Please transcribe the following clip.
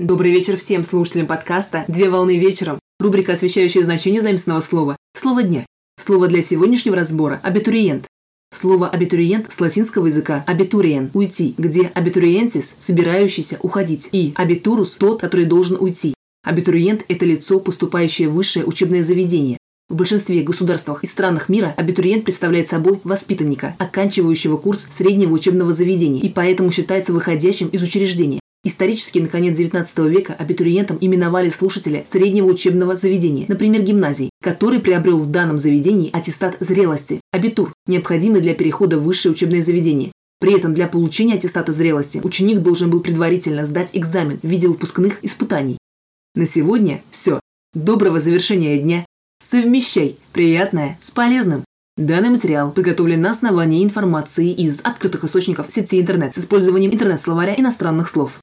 Добрый вечер всем слушателям подкаста «Две волны вечером». Рубрика, освещающая значение заимственного слова. Слово дня. Слово для сегодняшнего разбора – абитуриент. Слово «абитуриент» с латинского языка «абитуриен» – уйти, где «абитуриентис» – собирающийся уходить, и «абитурус» – тот, который должен уйти. Абитуриент – это лицо, поступающее в высшее учебное заведение. В большинстве государствах и странах мира абитуриент представляет собой воспитанника, оканчивающего курс среднего учебного заведения, и поэтому считается выходящим из учреждения. Исторически, на конец XIX века абитуриентом именовали слушателя среднего учебного заведения, например, гимназии, который приобрел в данном заведении аттестат зрелости, абитур, необходимый для перехода в высшее учебное заведение. При этом для получения аттестата зрелости ученик должен был предварительно сдать экзамен в виде выпускных испытаний. На сегодня все. Доброго завершения дня! Совмещай приятное с полезным. Данный материал подготовлен на основании информации из открытых источников сети интернет с использованием интернет-словаря иностранных слов.